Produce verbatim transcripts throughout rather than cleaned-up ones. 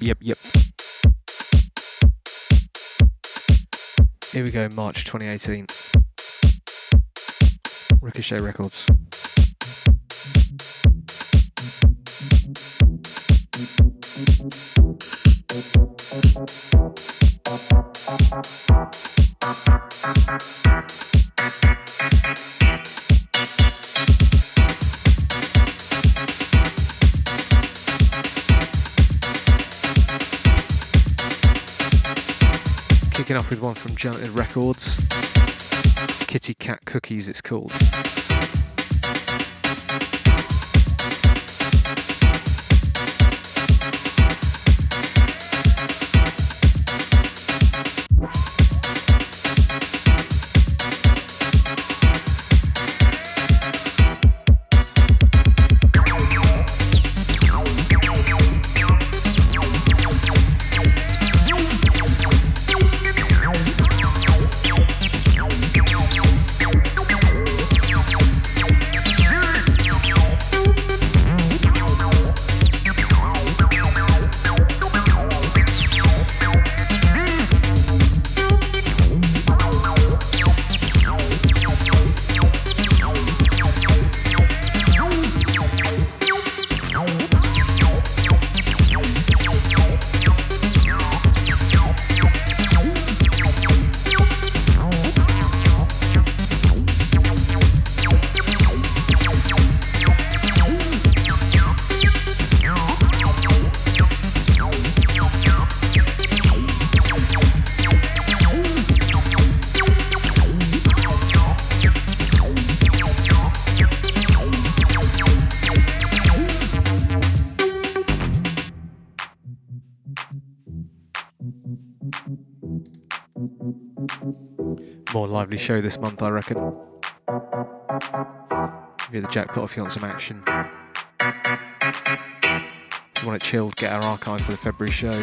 yep, yep, yep. Here we go, March twenty eighteen. Ricochet Records. Kicking off with one from Jonathan Records. Kitty Cat Cookies, it's called. Show this month, I reckon. Give you the jackpot if you want some action. If you want it chilled, get our archive for the February show.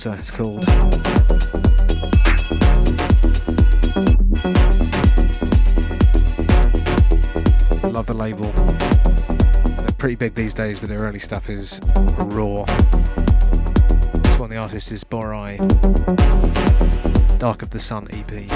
It's called. Love the label. They're pretty big these days, but their early stuff is raw. This one, the artist is Borai. Dark of the Sun E P.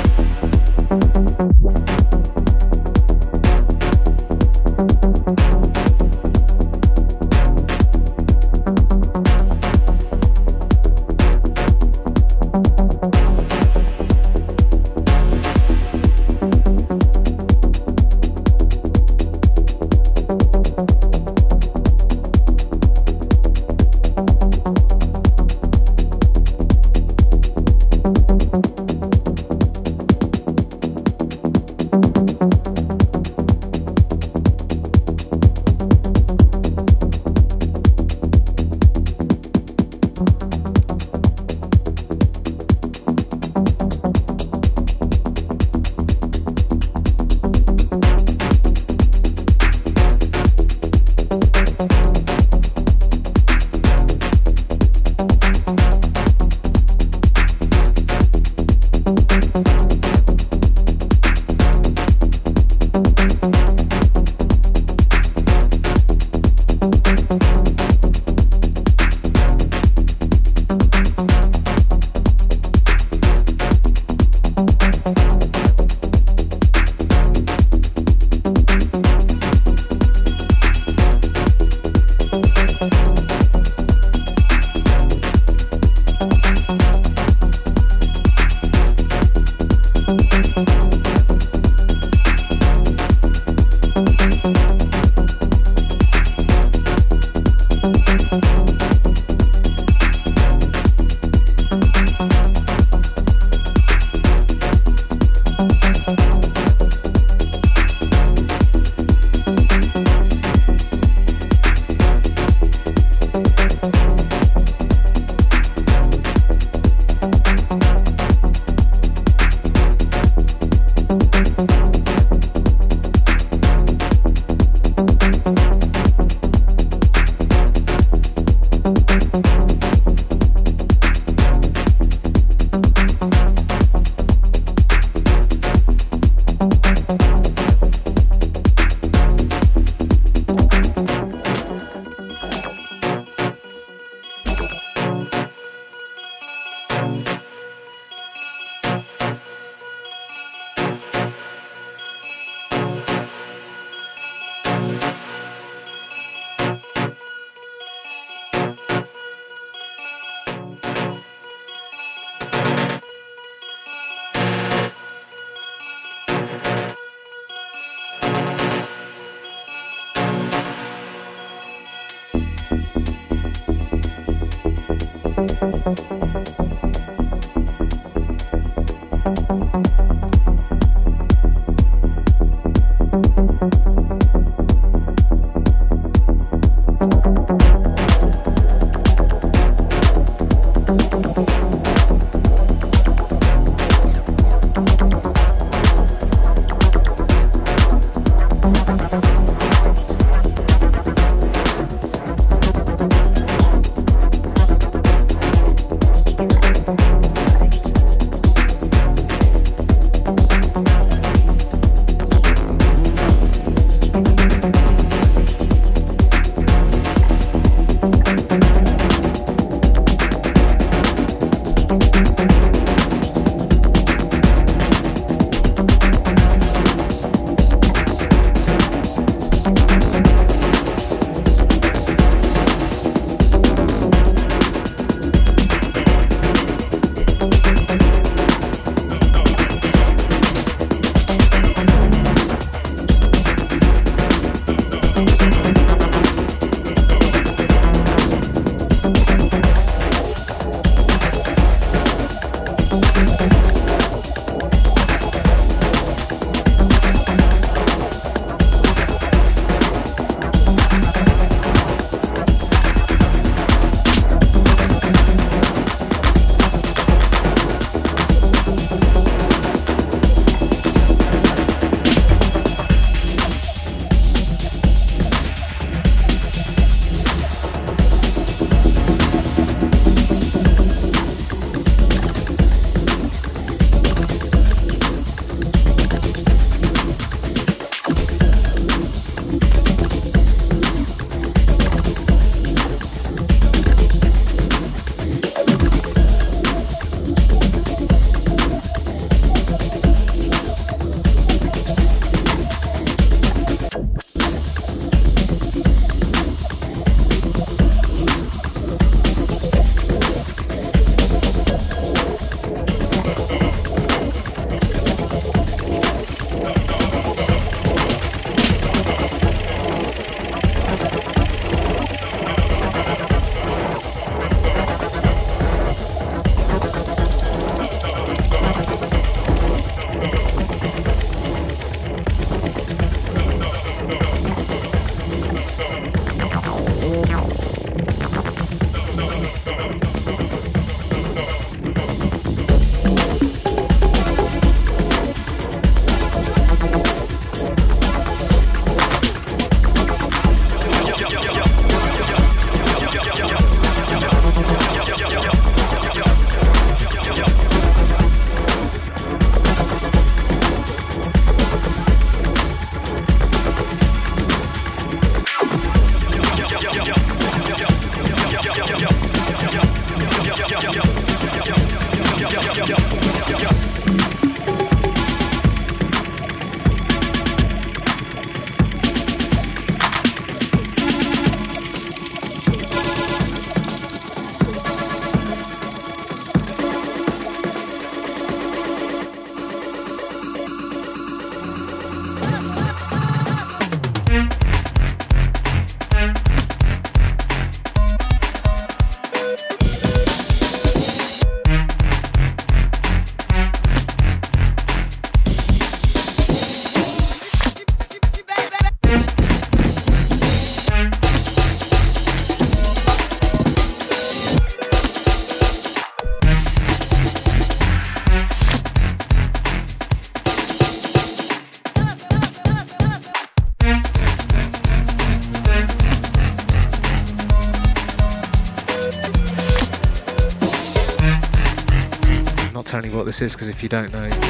What this is, because if you don't know, you've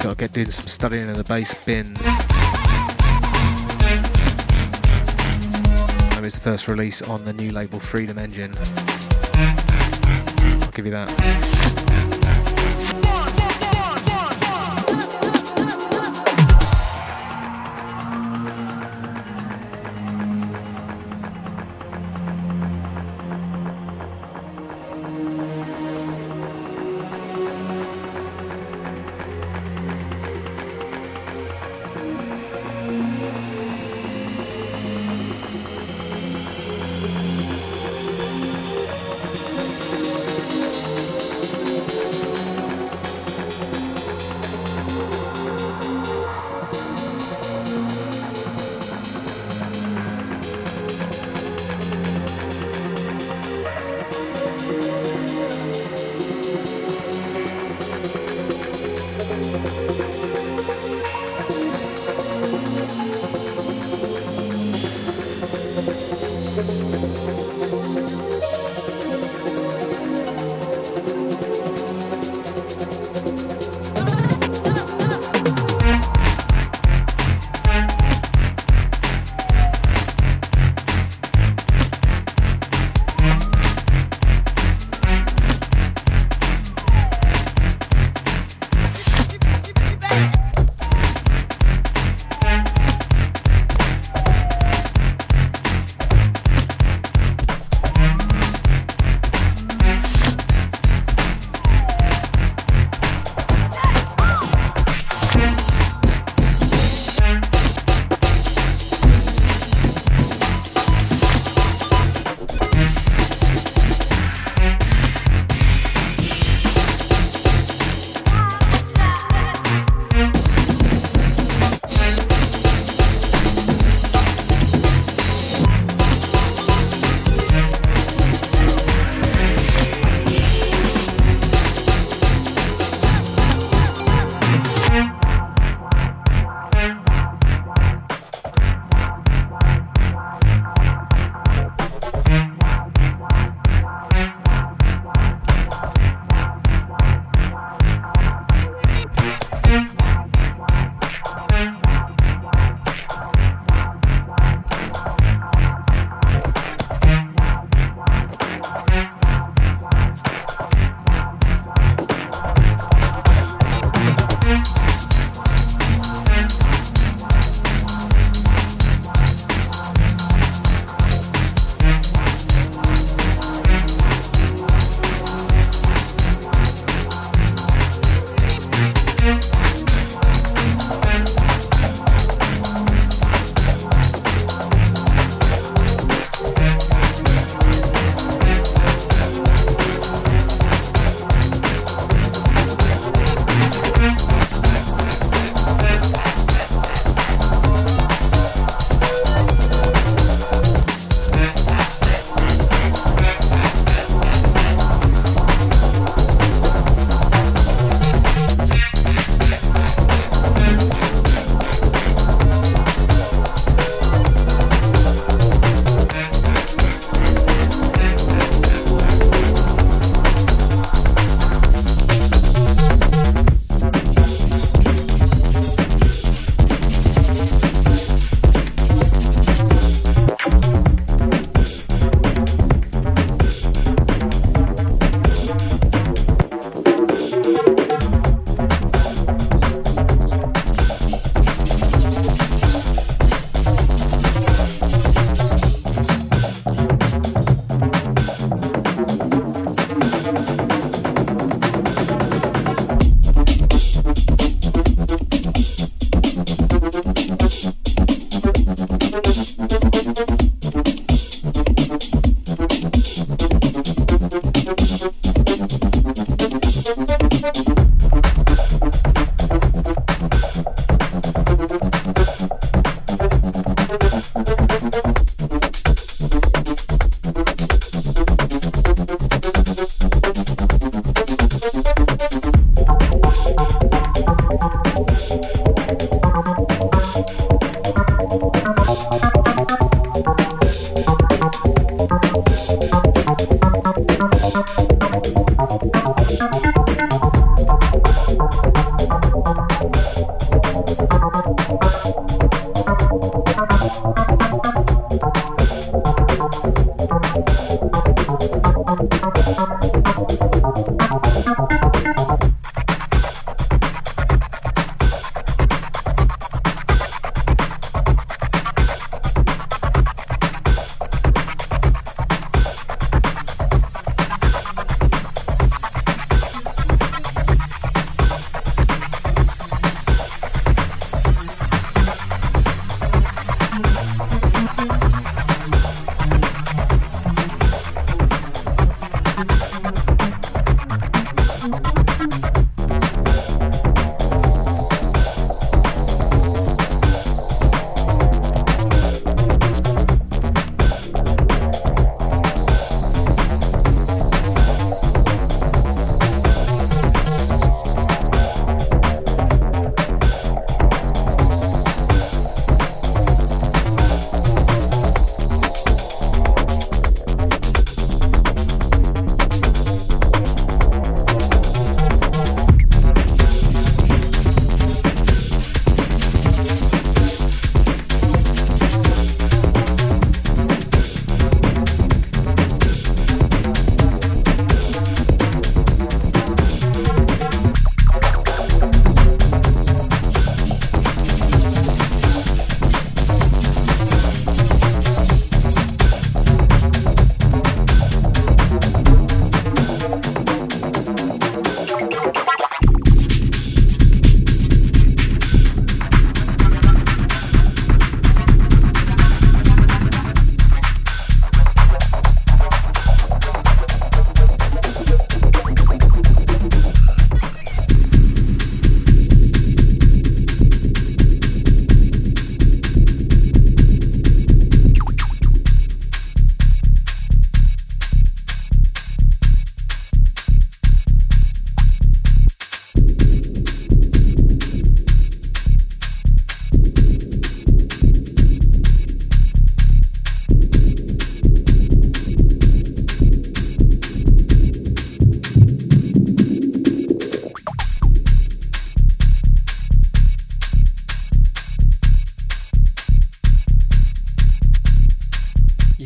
got to get doing some studying in the bass bins. That is the first release on the new label Freedom Engine. I'll give you that.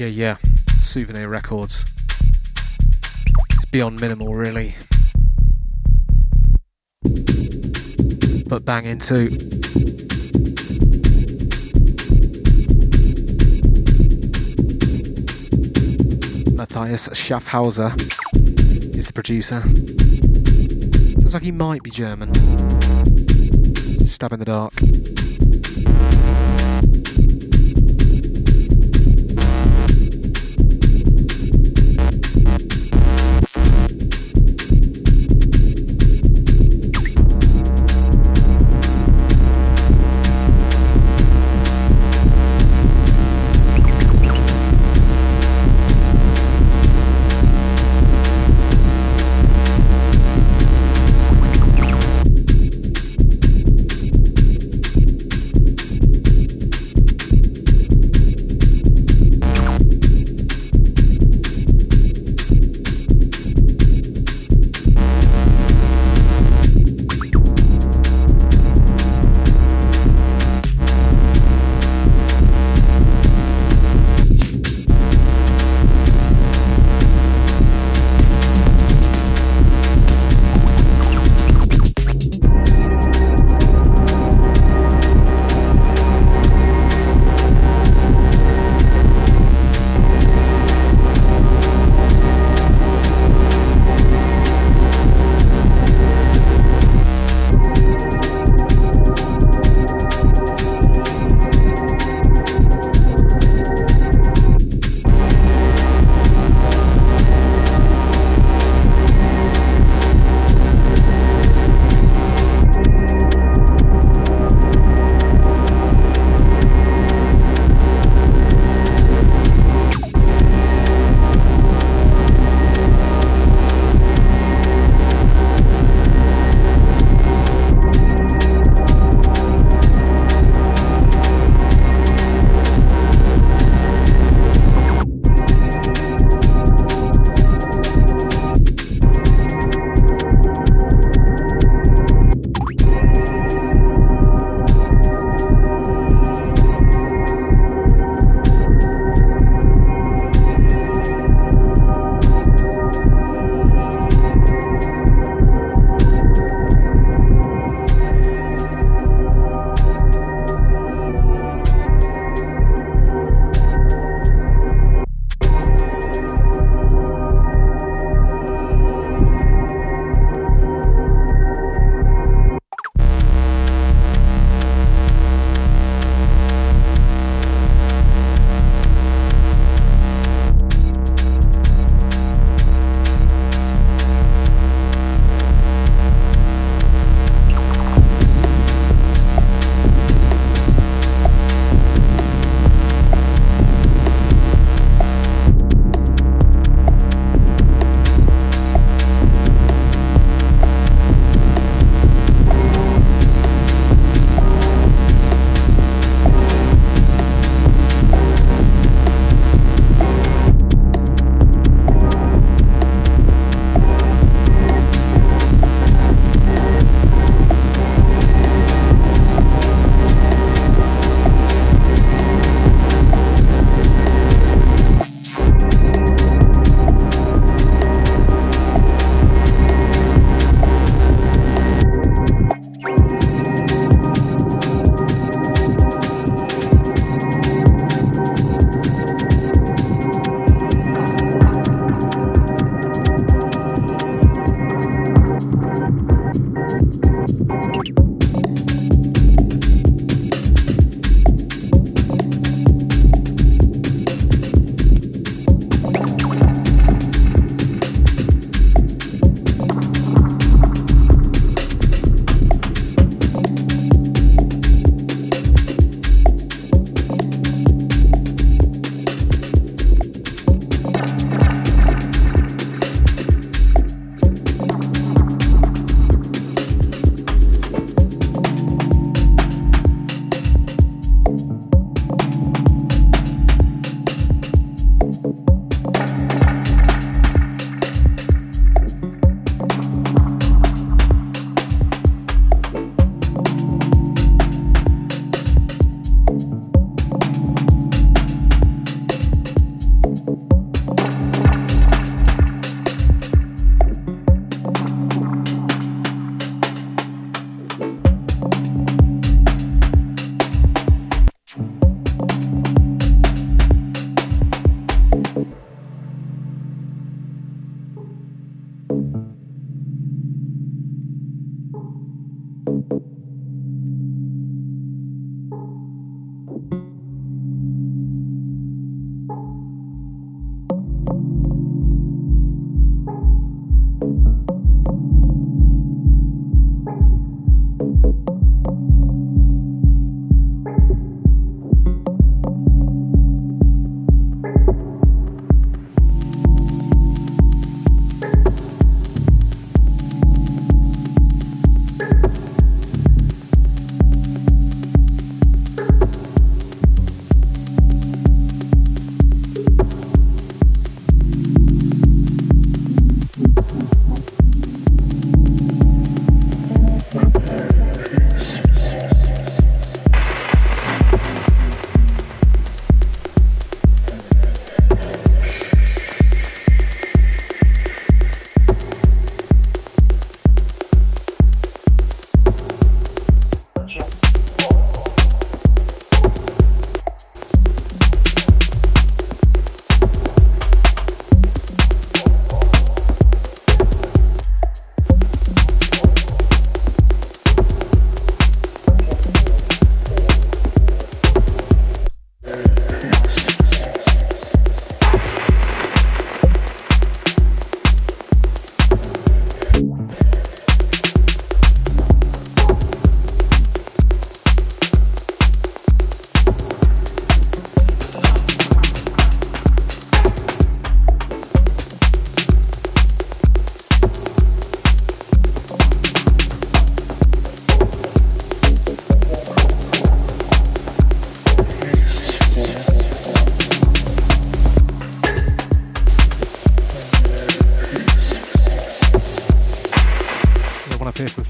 Yeah, yeah, Souvenir Records. It's beyond minimal, really. But banging too. Matthias Schaffhauser is the producer. Sounds like he might be German. Stab in the dark.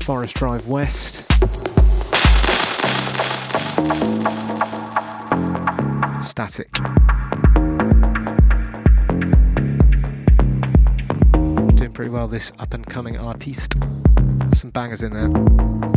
far as Drive West. Static. Doing pretty well, this up-and-coming artiste. Some bangers in there.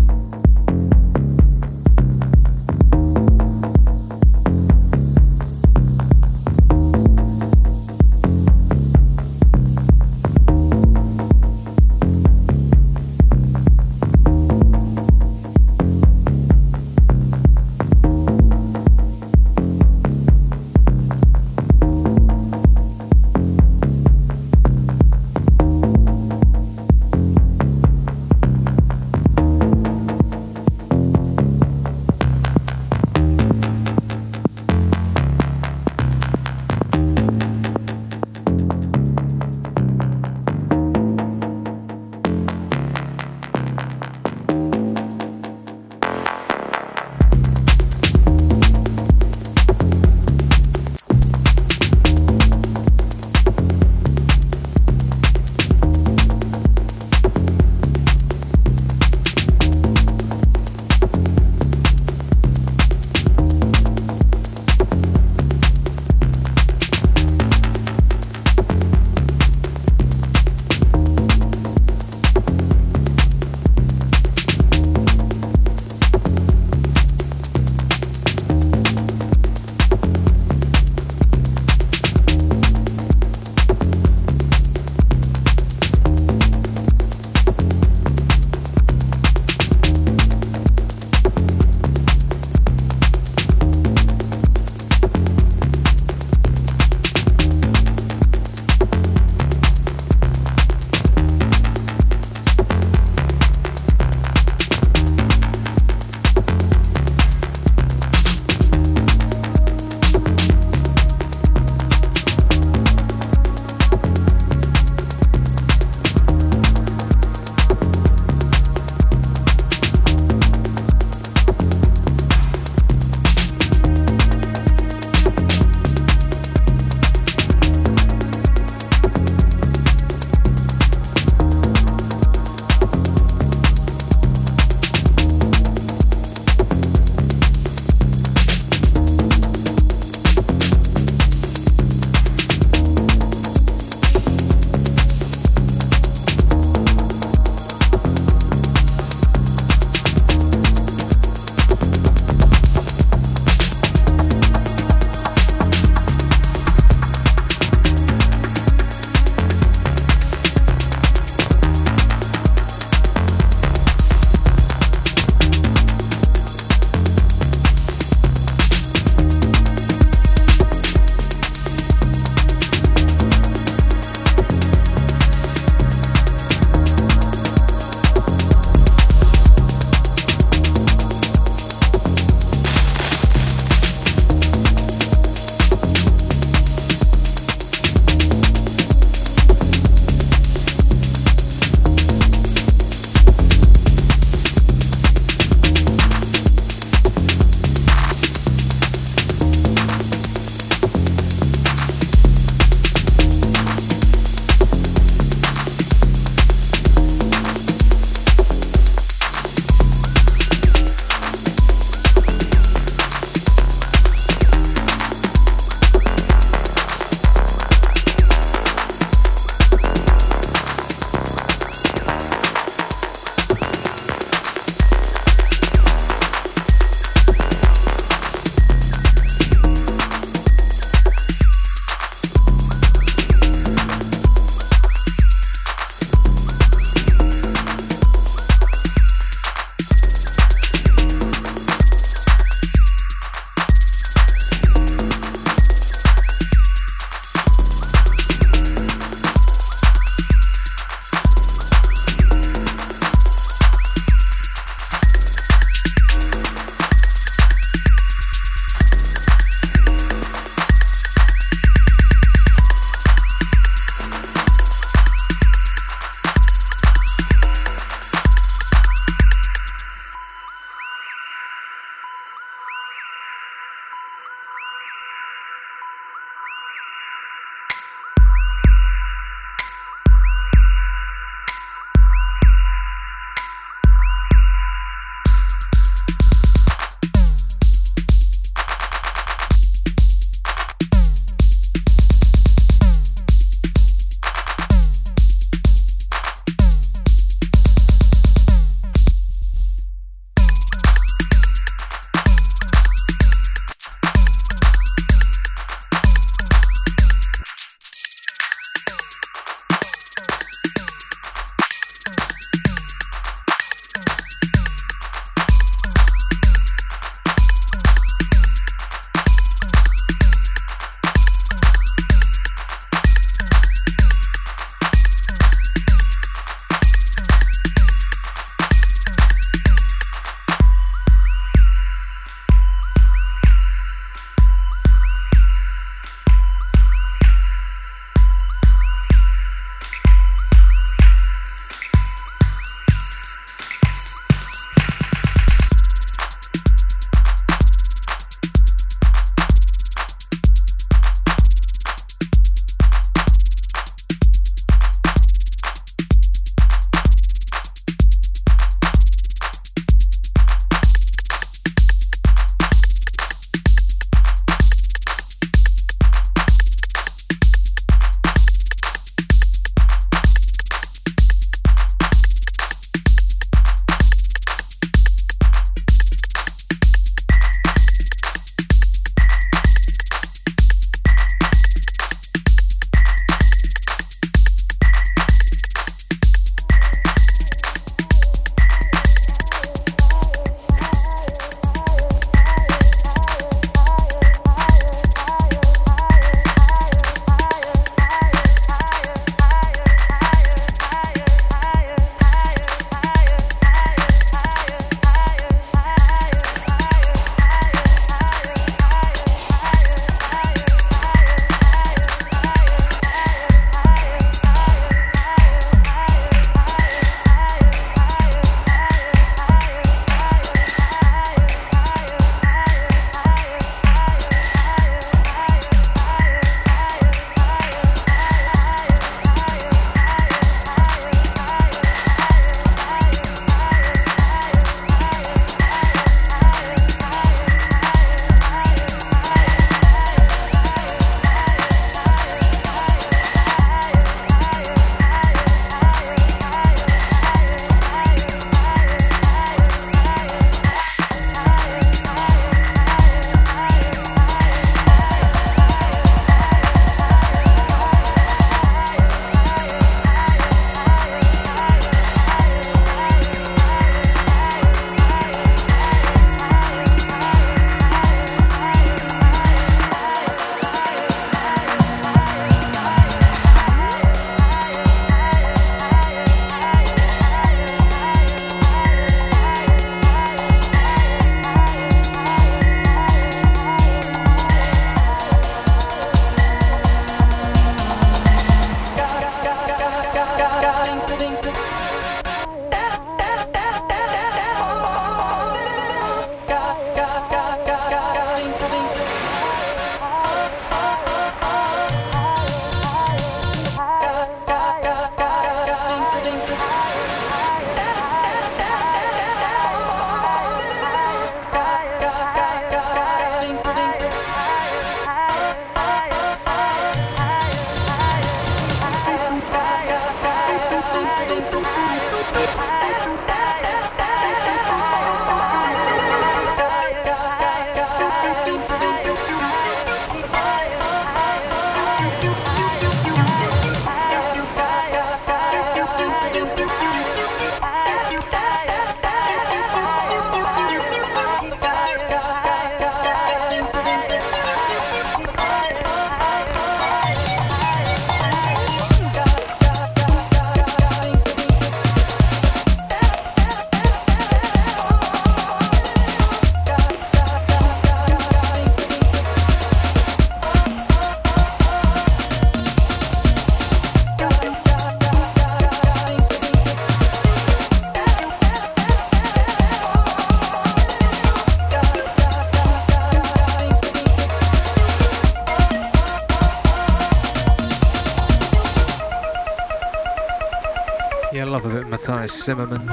Matthias Zimmerman.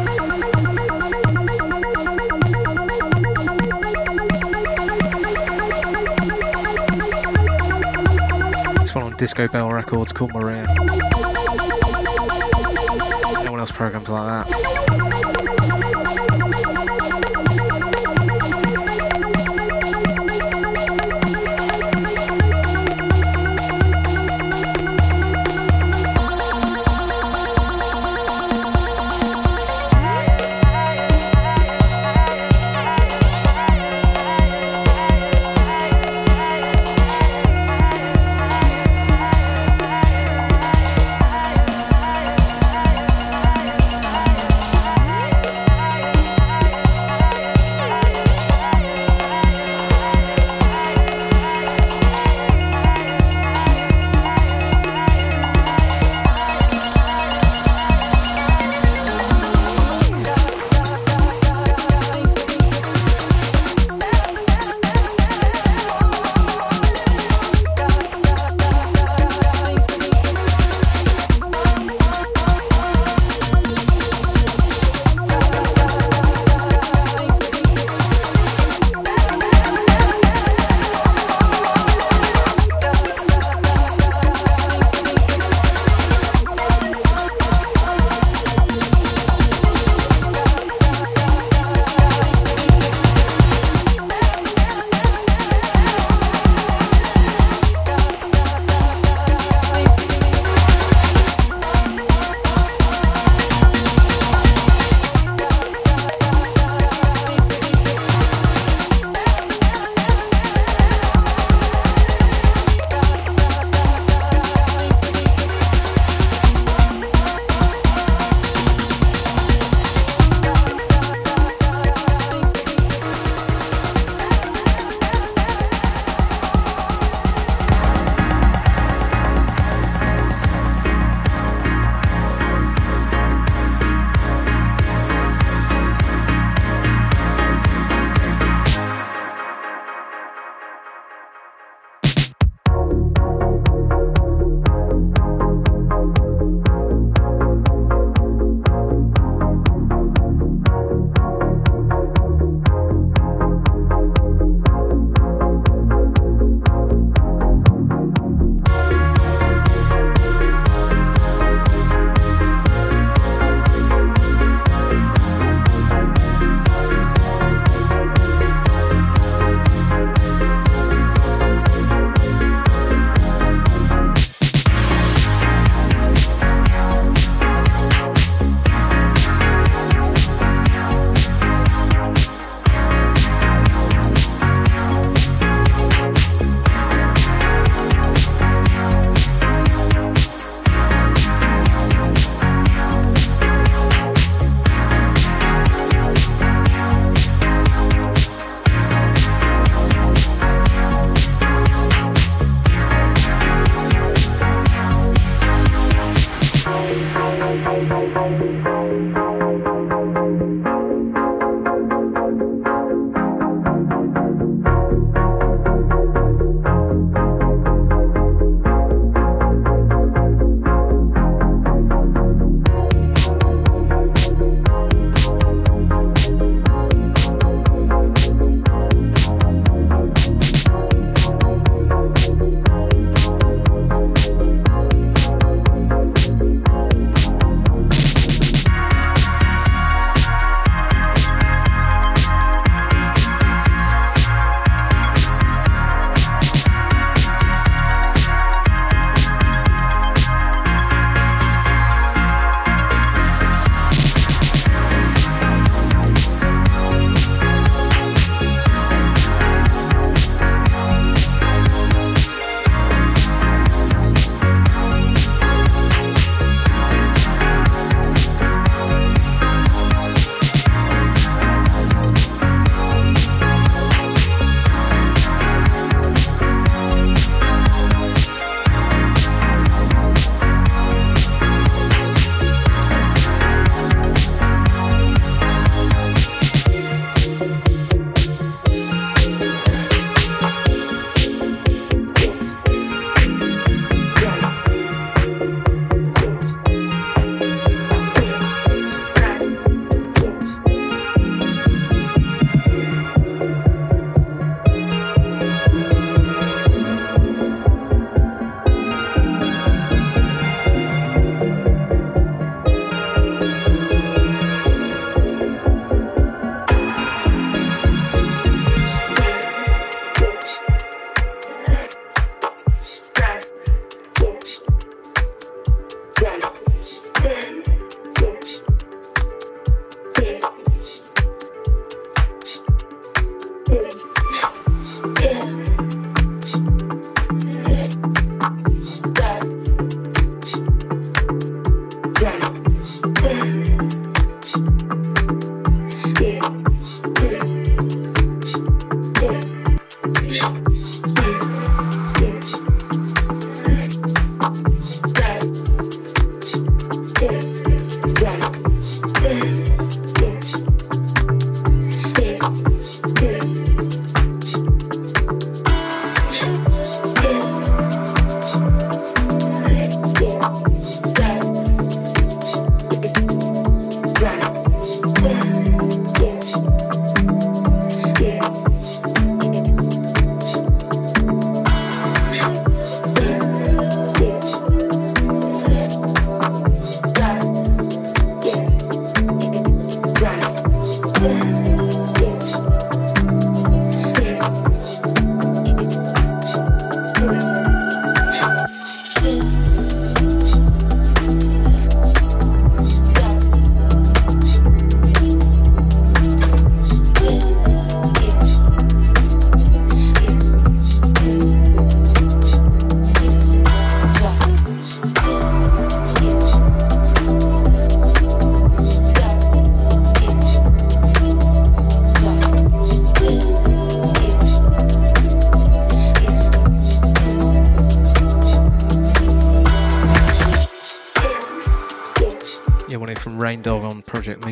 This one on Disco Bell Records called Maria. No one else programs like that.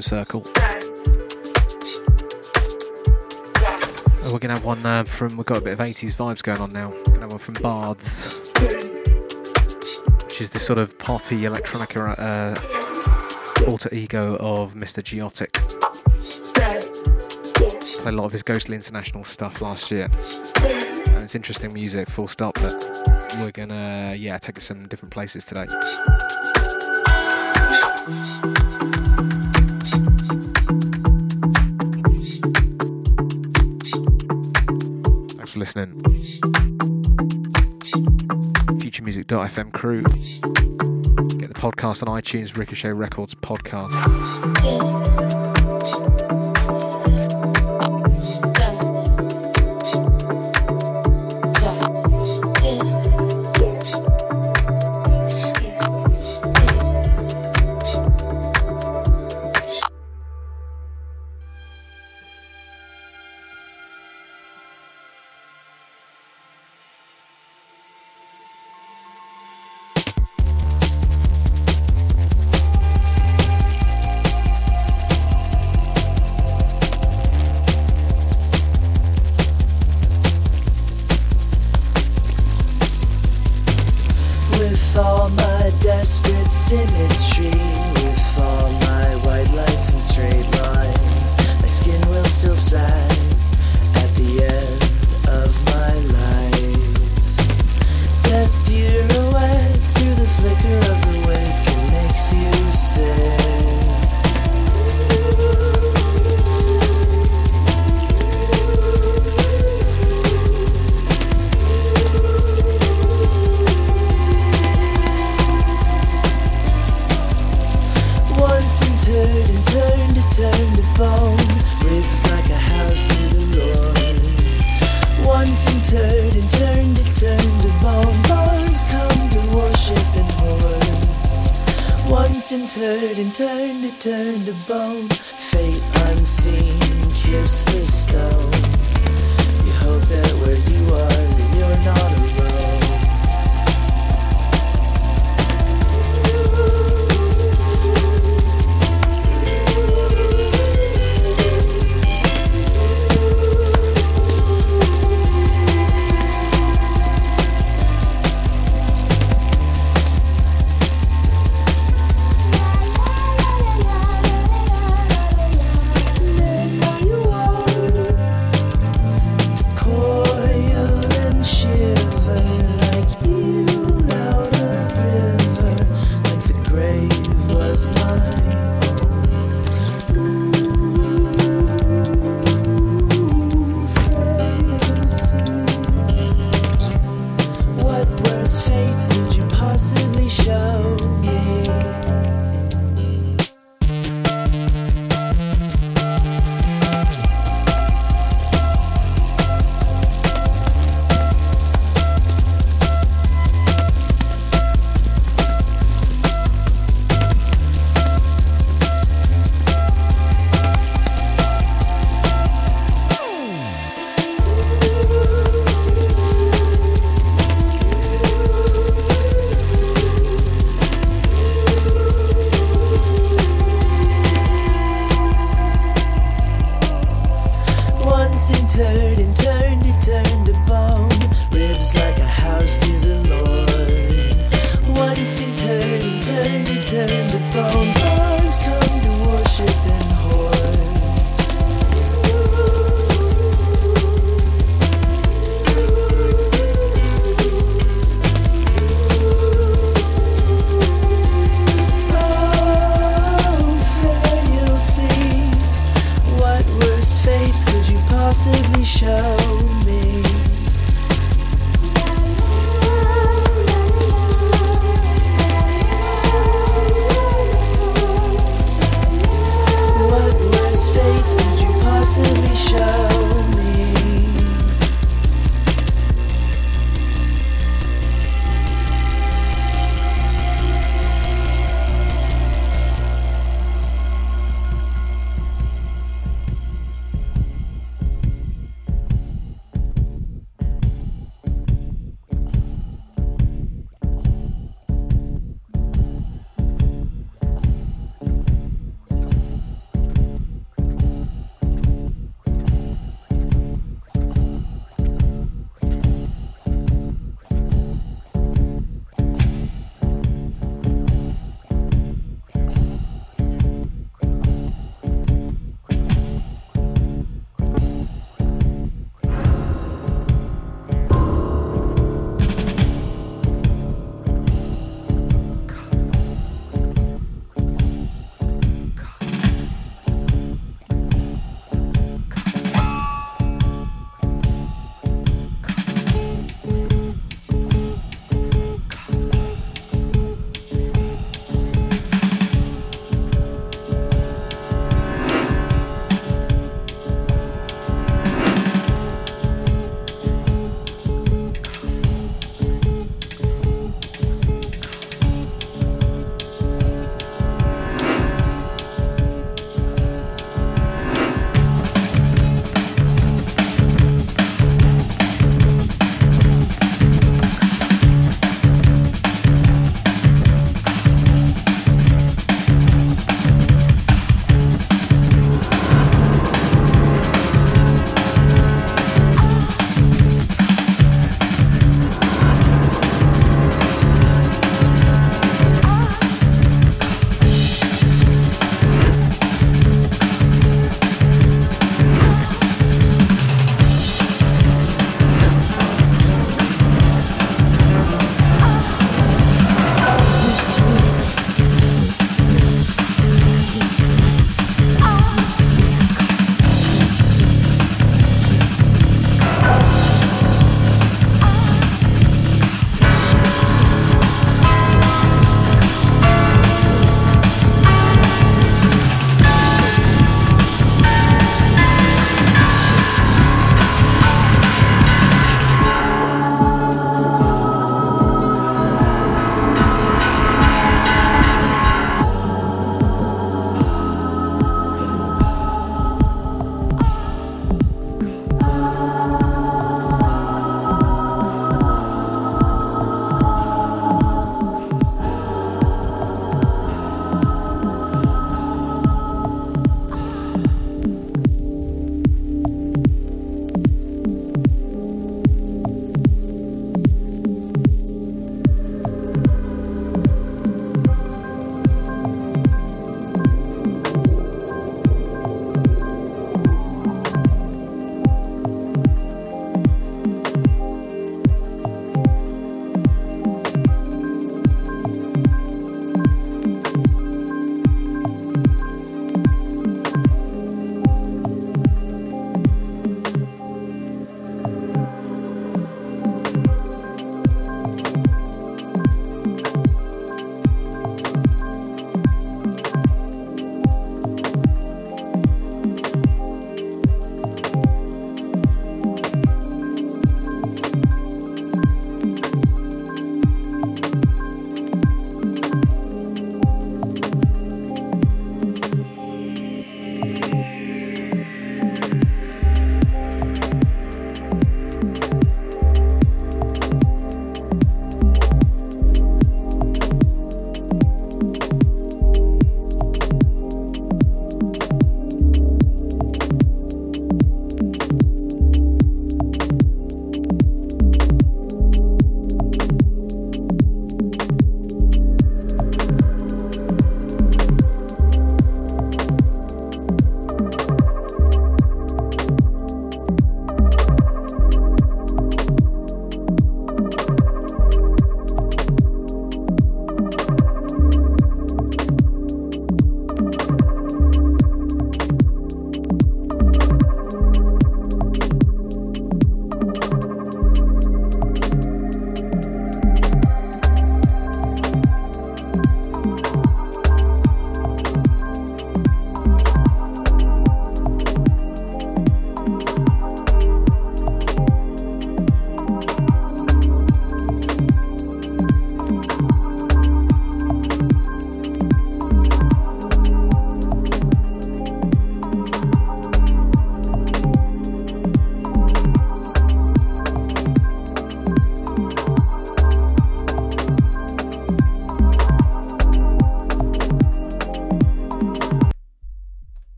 Circle. Oh, we're gonna have one uh, from. We've got a bit of eighties vibes going on now. We're gonna have one from Baths, which is this sort of poppy electronic uh, alter ego of Mister Geotic. Played a lot of his Ghostly International stuff last year, and it's interesting music. Full stop. But we're gonna yeah take it some different places today. Listening. future music dot f m crew. Get the podcast on iTunes, Ricochet Records podcast.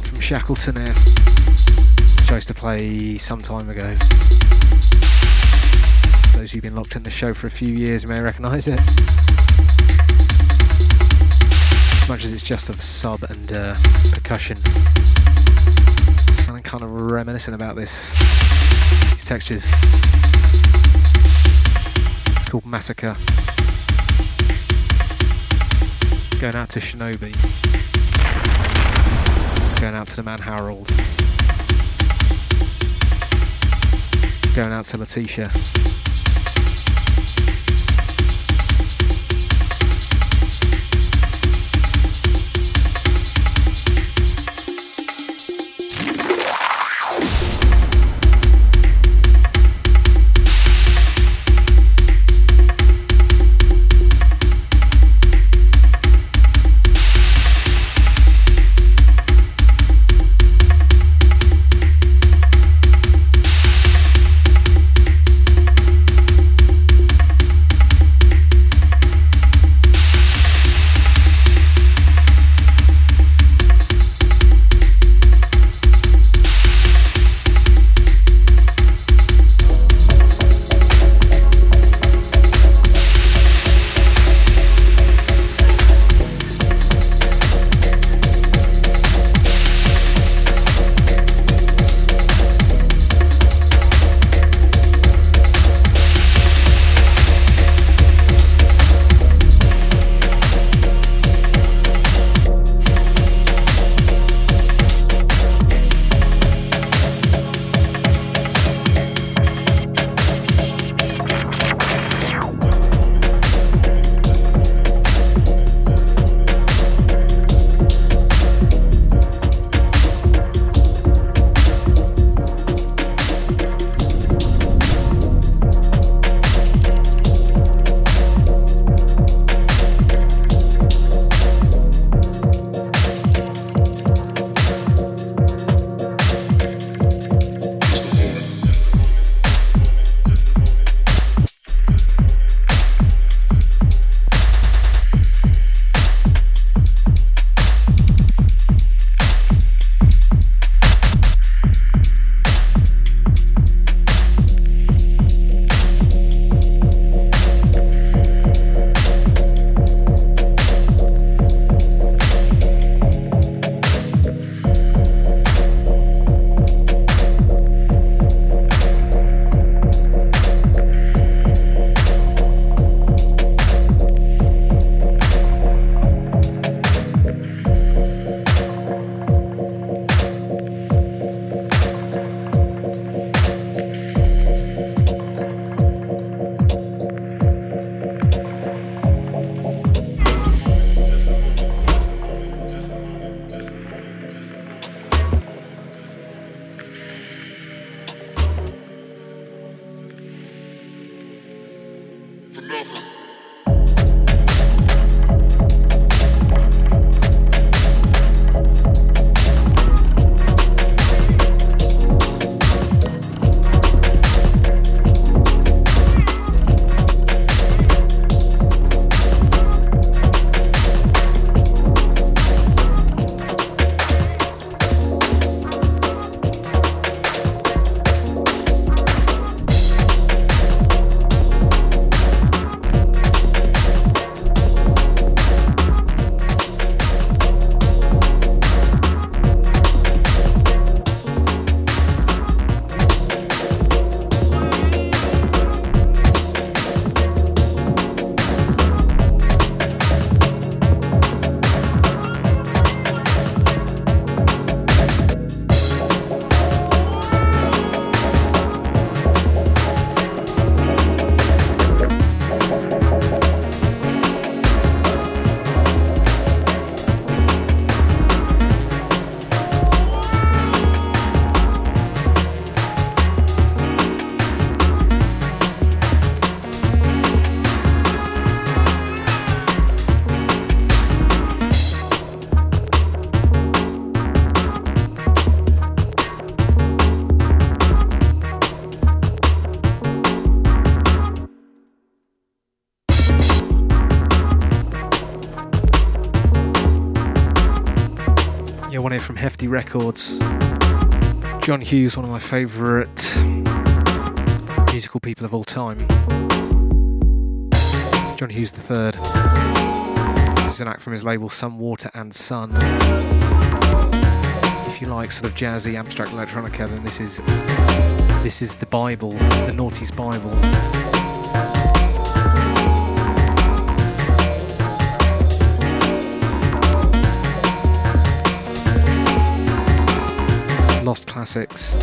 one from Shackleton there, which I used to play some time ago. Those who've been locked in the show for a few years may recognise it. As much as it's just a sub and uh, percussion, something kind of reminiscent about this, these textures. It's called Massacre. Going out to Shinobi. It's going out to the Man Harold. It's going out to Leticia. Your one here from Hefty Records. John Hughes, one of my favourite musical people of all time. John Hughes the Third. This is an act from his label Sun, Water and Sun. If you like sort of jazzy, abstract electronica, then this is this is the Bible, the Naughties Bible. Lost classics.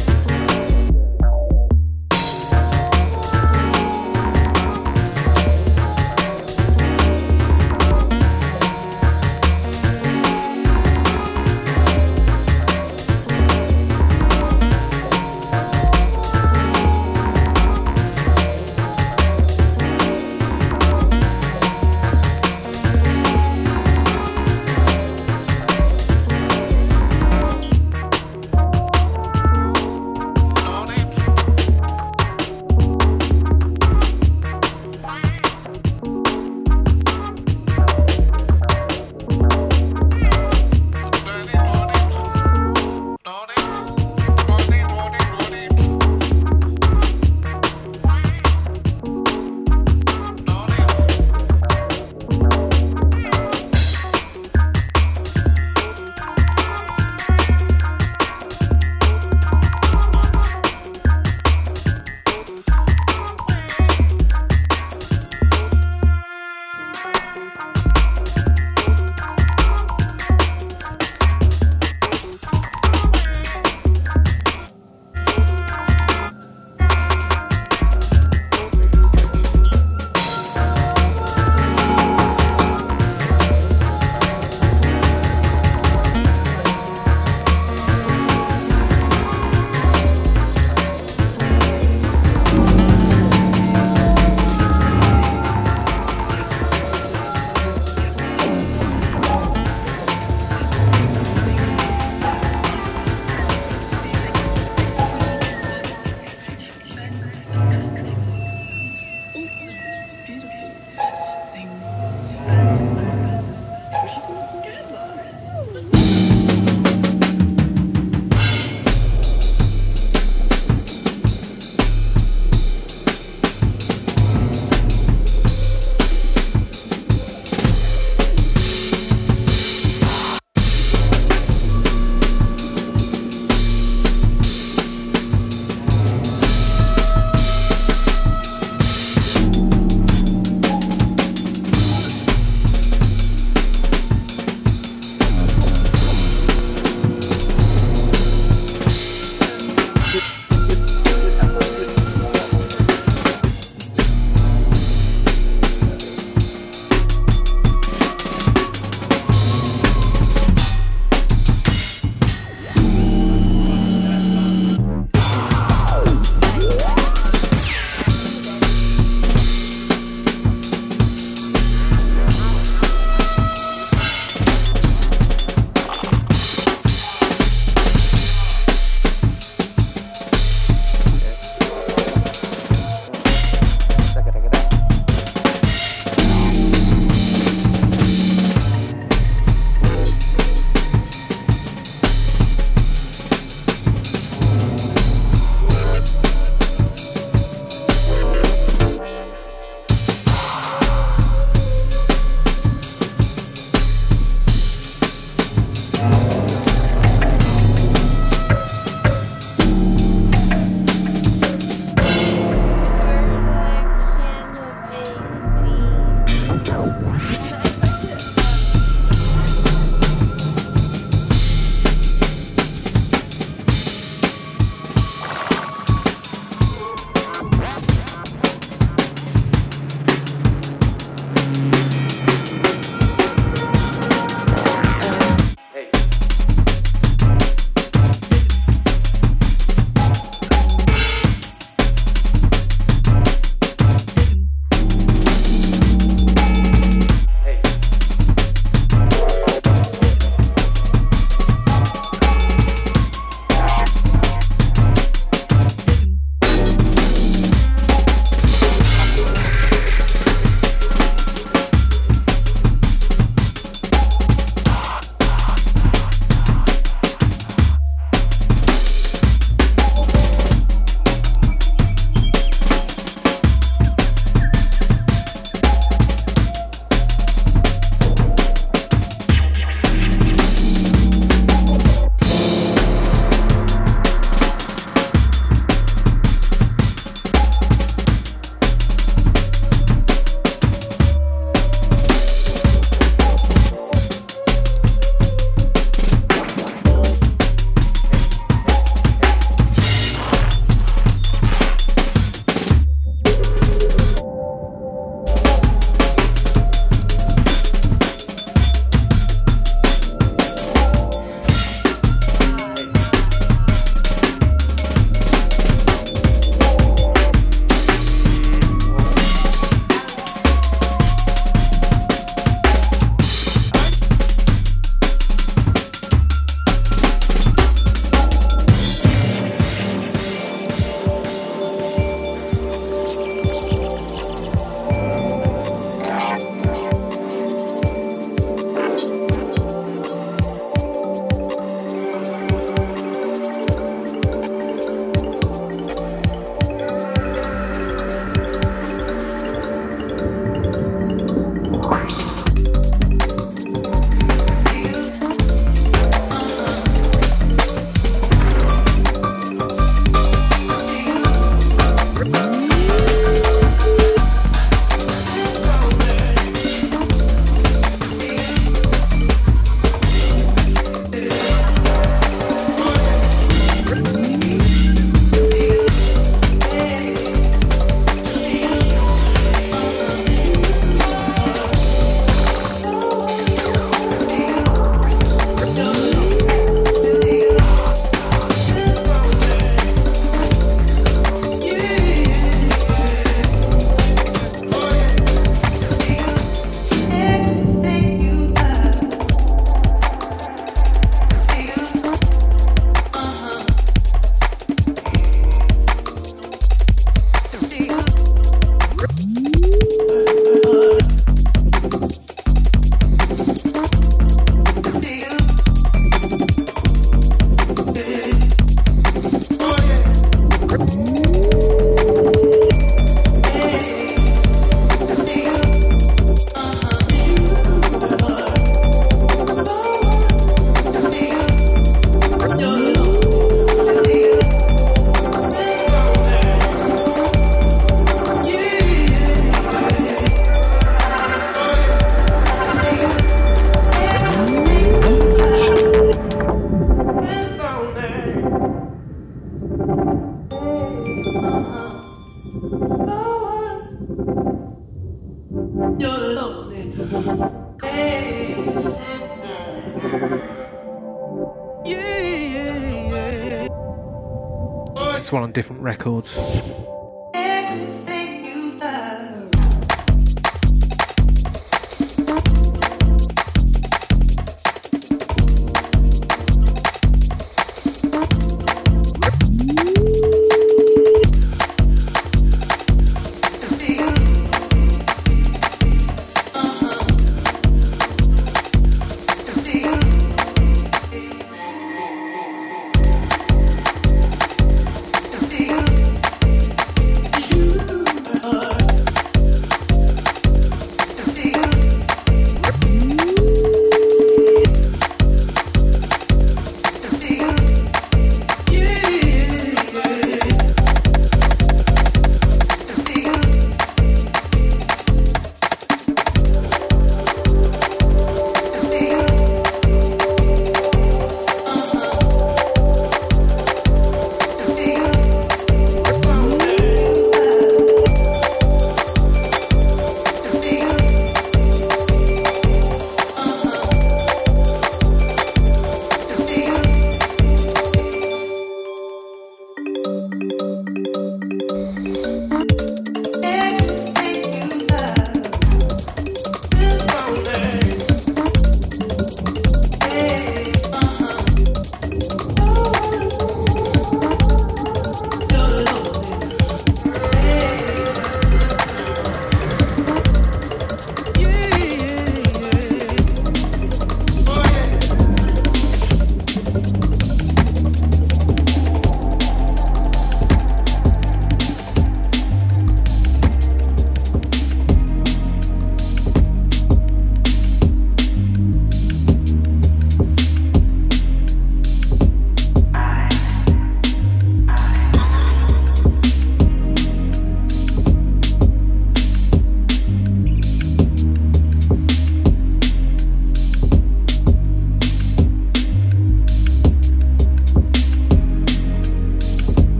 That's one on Different Records.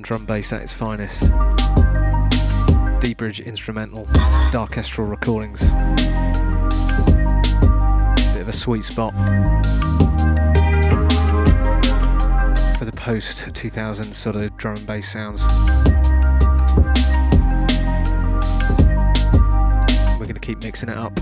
Drum bass at its finest. D-Bridge instrumental, Dark Astral recordings. Bit of a sweet spot for the post two thousand sort of drum and bass sounds. We're going to keep mixing it up.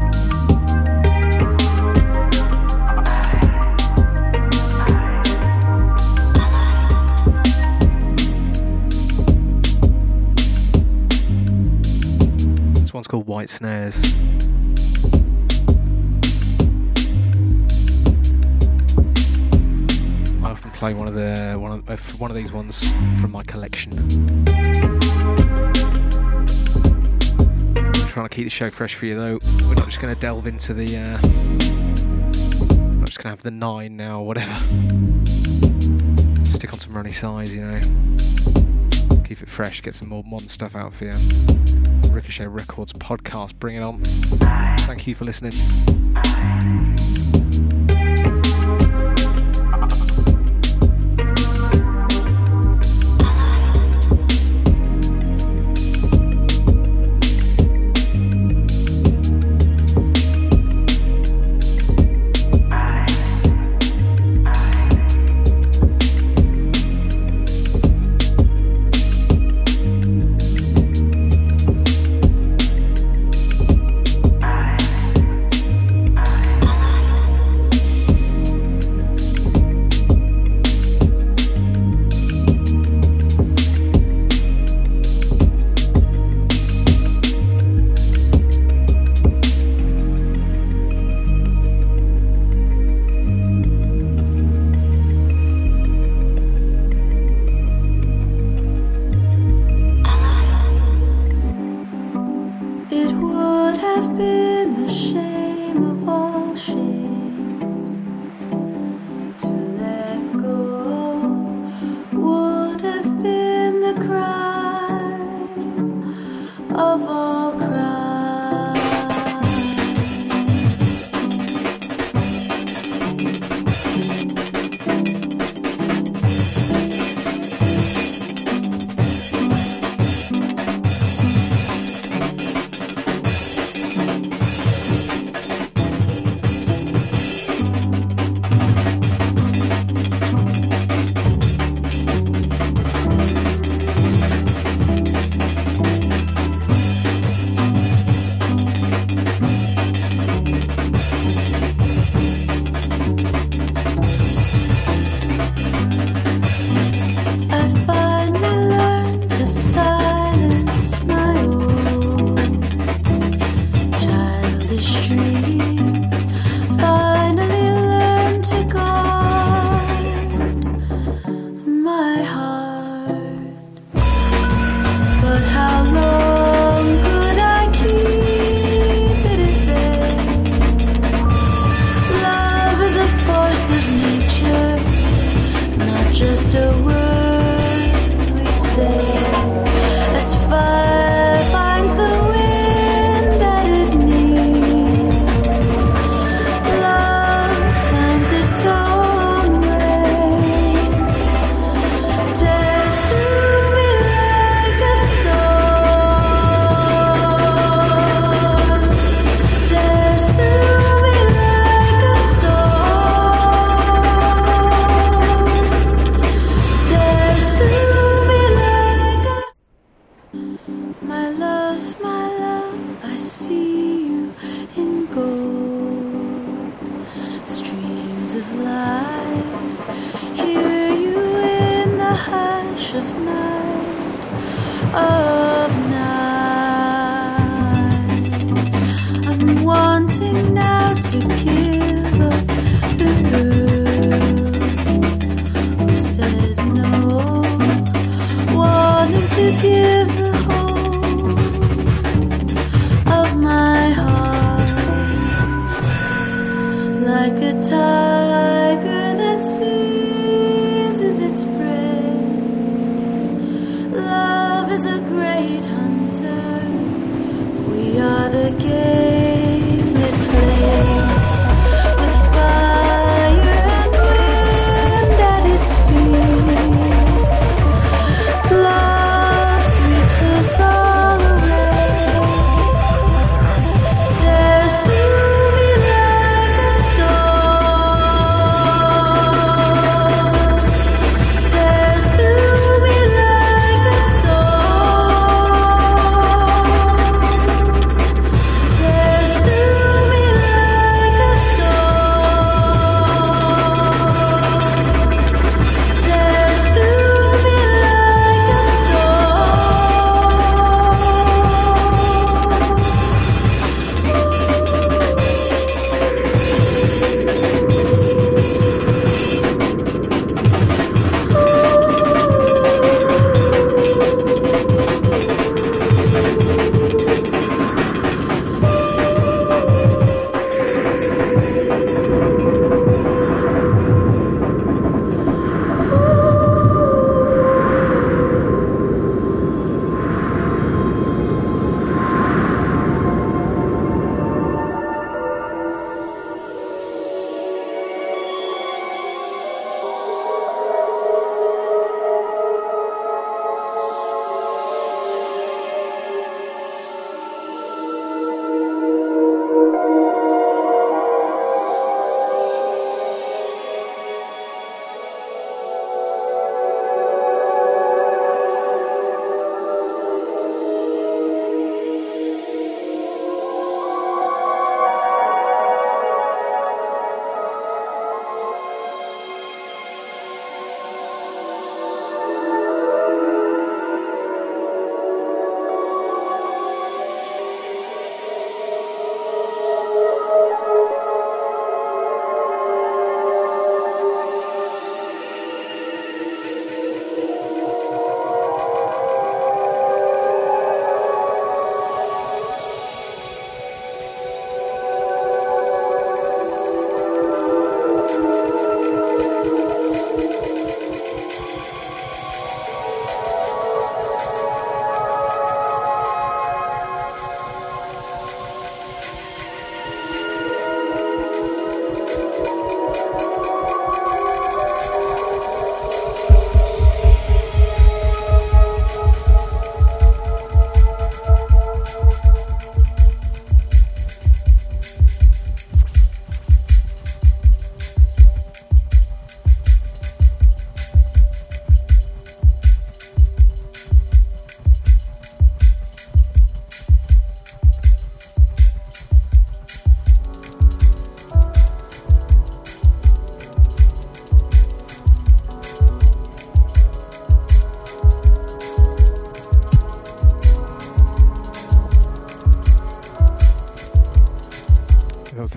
One's called White Snares. I often play one of the one of, one of these ones from my collection. I'm trying to keep the show fresh for you, though. We're not just going to delve into the. Uh, I'm just going to have the nine now, or whatever. Stick on some Ronnie Sides, you know. Keep it fresh. Get some more modern stuff out for you. Ricochet Records podcast. Bring it on. Thank you for listening.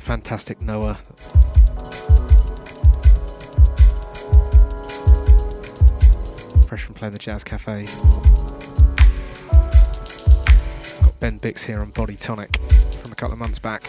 fantastic Noah. Fresh from playing the Jazz Cafe. Got Ben Bix here on Body Tonic from a couple of months back.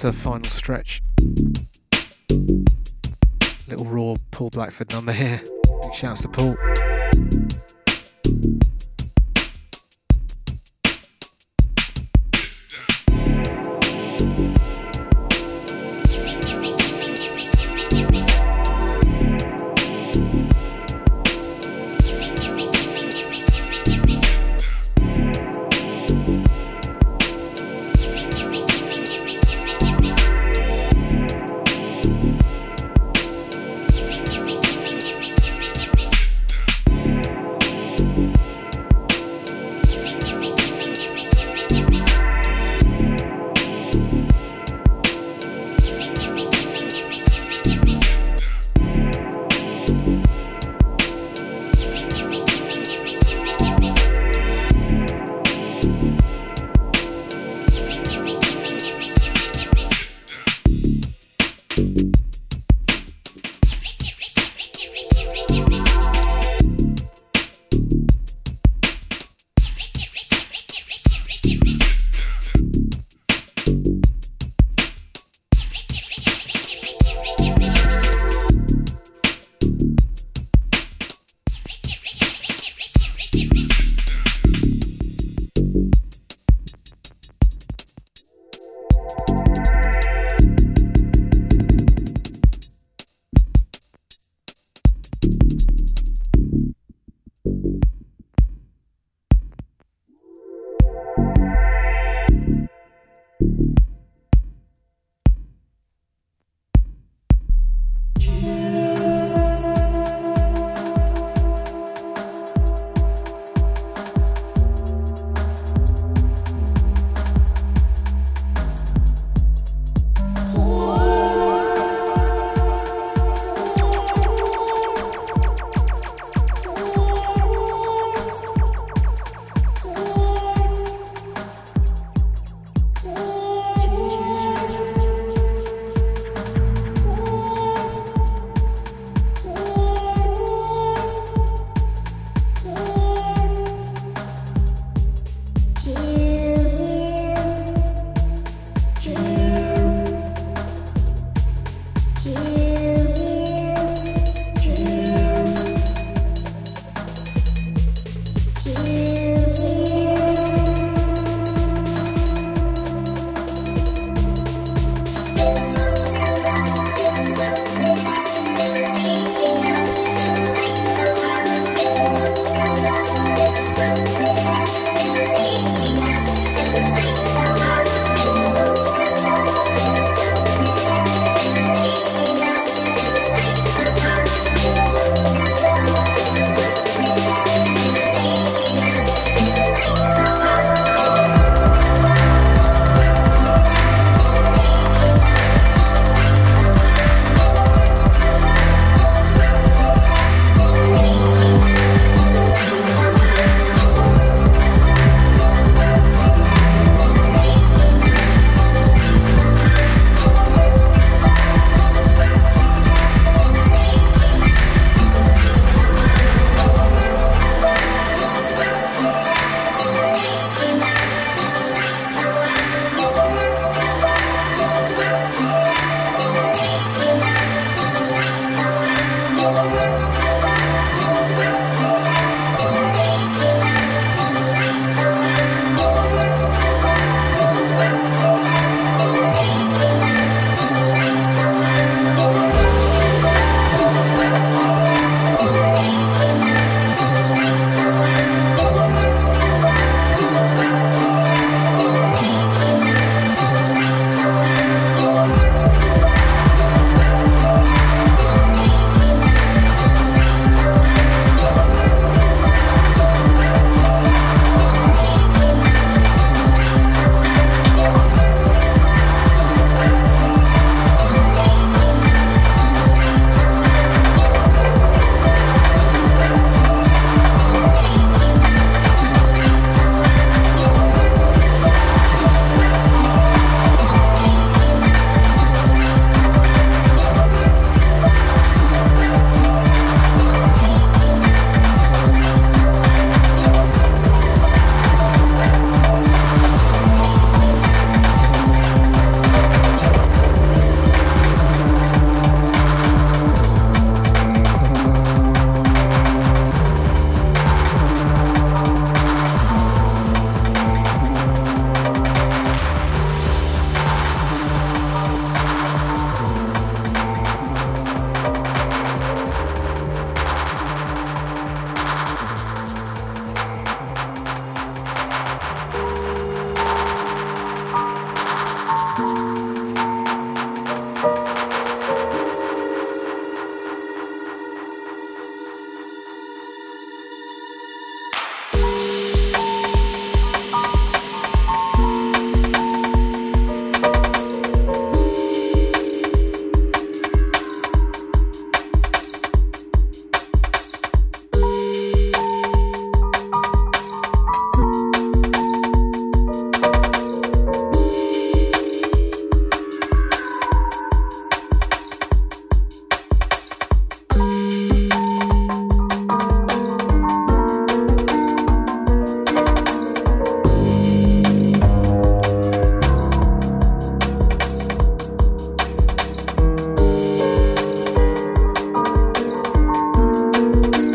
to final stretch. Little raw Paul Blackford number here. Big shouts to Paul.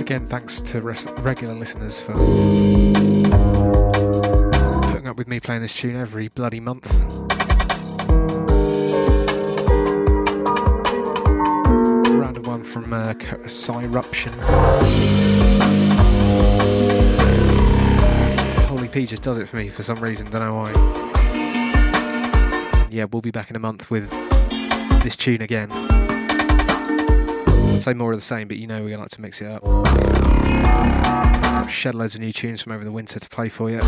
again, thanks to res- regular listeners for putting up with me playing this tune every bloody month. Random one from uh, Cyruption. Holy P just does it for me for some reason, don't know why. Yeah, we'll be back in a month with this tune again. Say more of the same, but you know we like to mix it up. I've shed loads of new tunes from over the winter to play for you.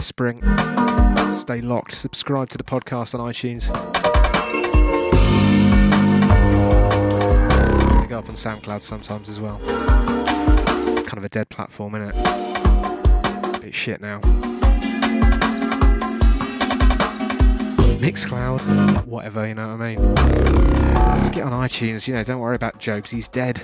Spring. Stay locked. Subscribe to the podcast on iTunes. Pick up on SoundCloud sometimes as well. It's kind of a dead platform, isn't it? A bit shit now. Mixcloud, whatever, you know what I mean. Let's get on iTunes, you know, don't worry about Jobs, he's dead.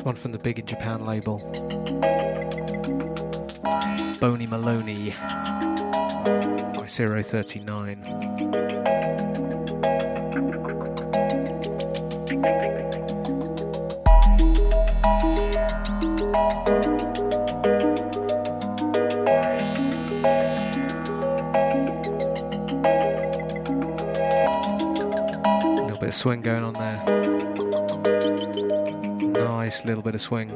It's one from the Big in Japan label. Boney Maloney by zero thirty-nine. Swing going on there. Nice little bit of swing.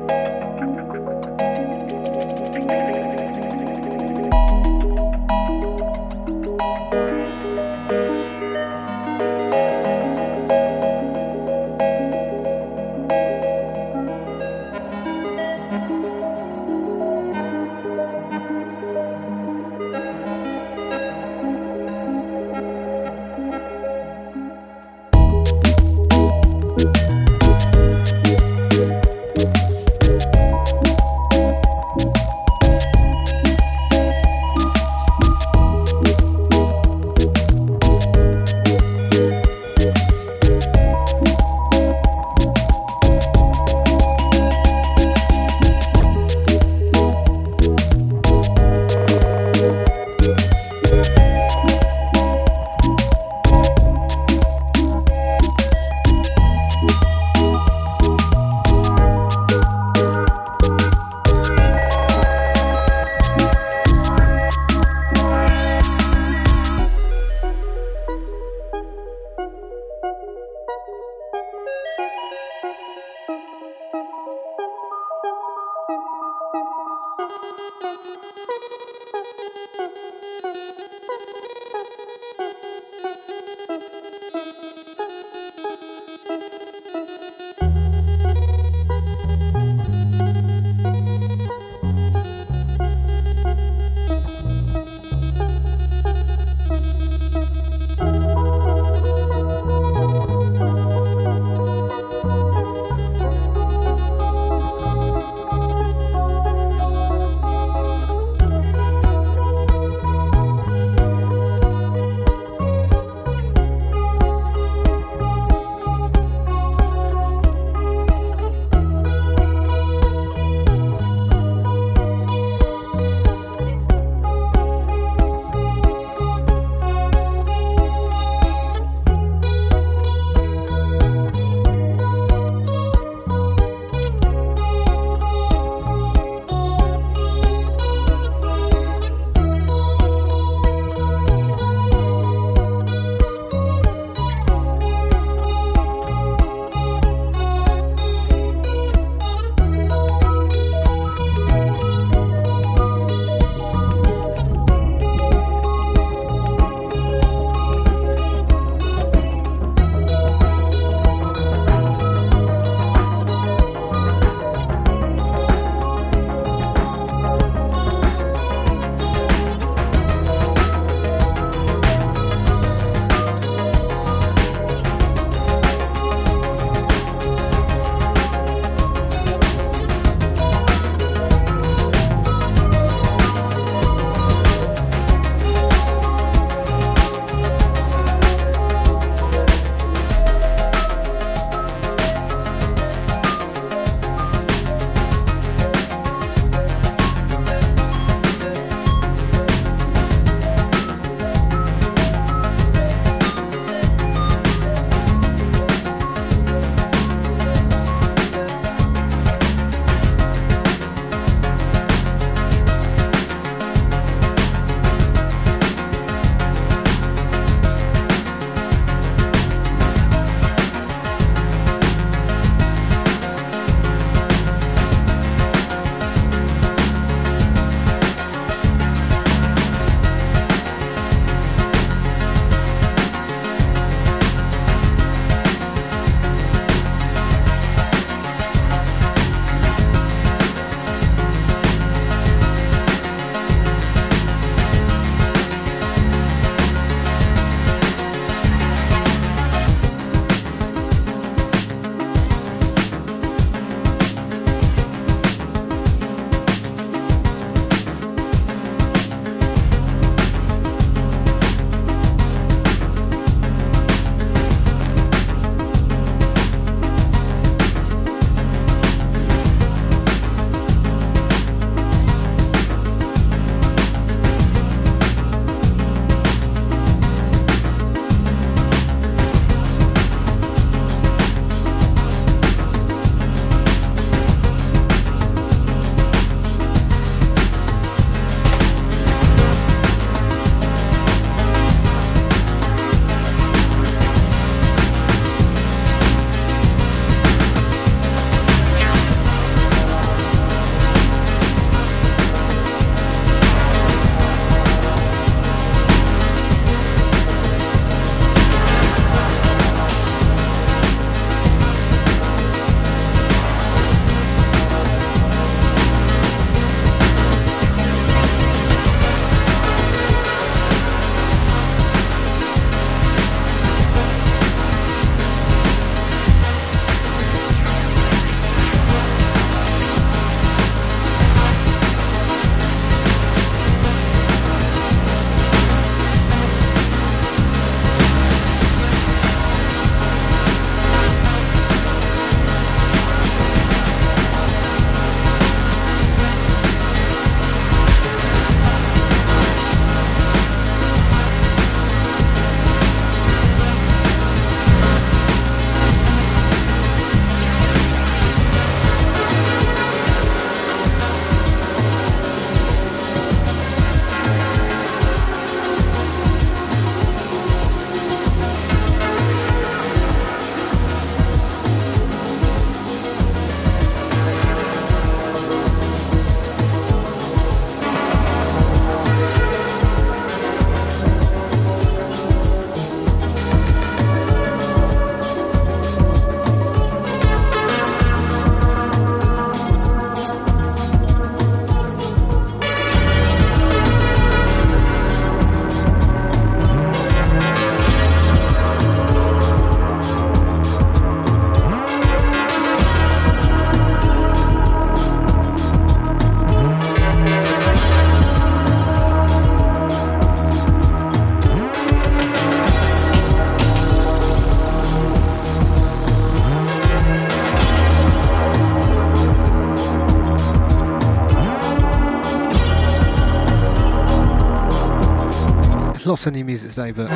lots of new music today, but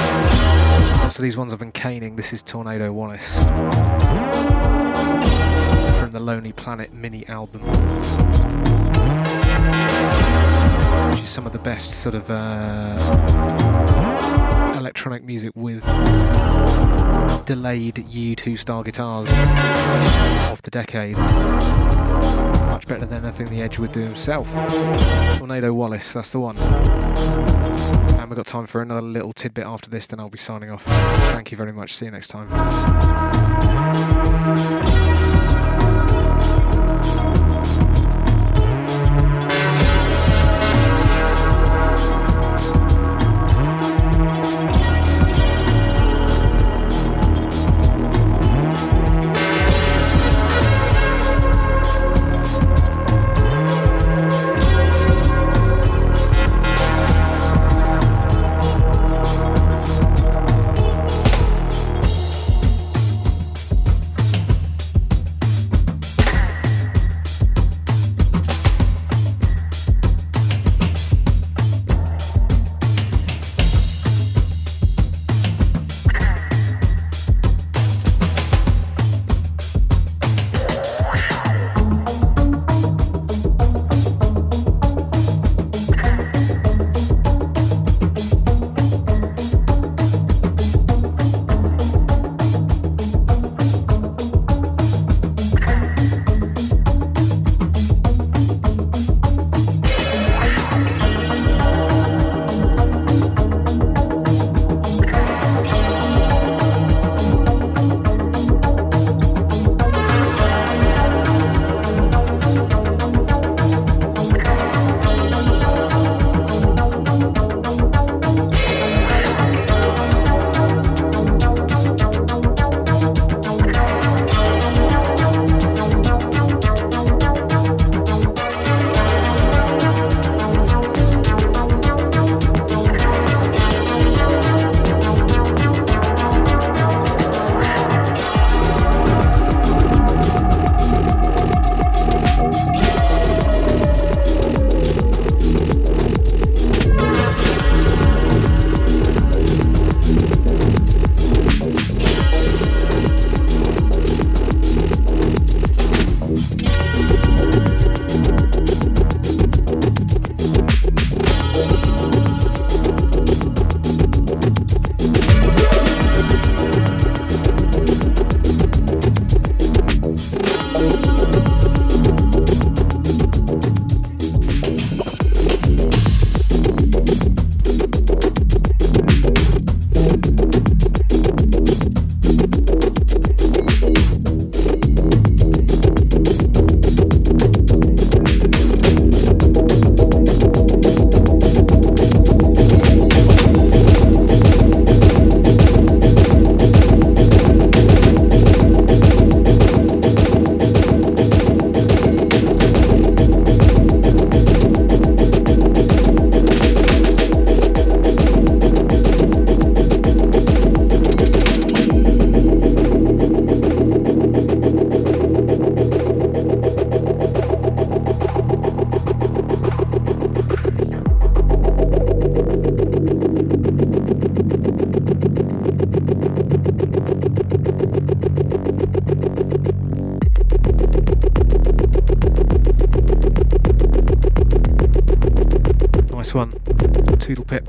lots of these ones I've been caning. This is Tornado Wallace from the Lonely Planet mini album, which is some of the best sort of uh, electronic music with delayed U two style guitars of the decade. Much better than anything the Edge would do himself. Tornado Wallace, that's the one. And we've got time for another little tidbit after this, then I'll be signing off. Thank you very much. See you next time. Toodle pip.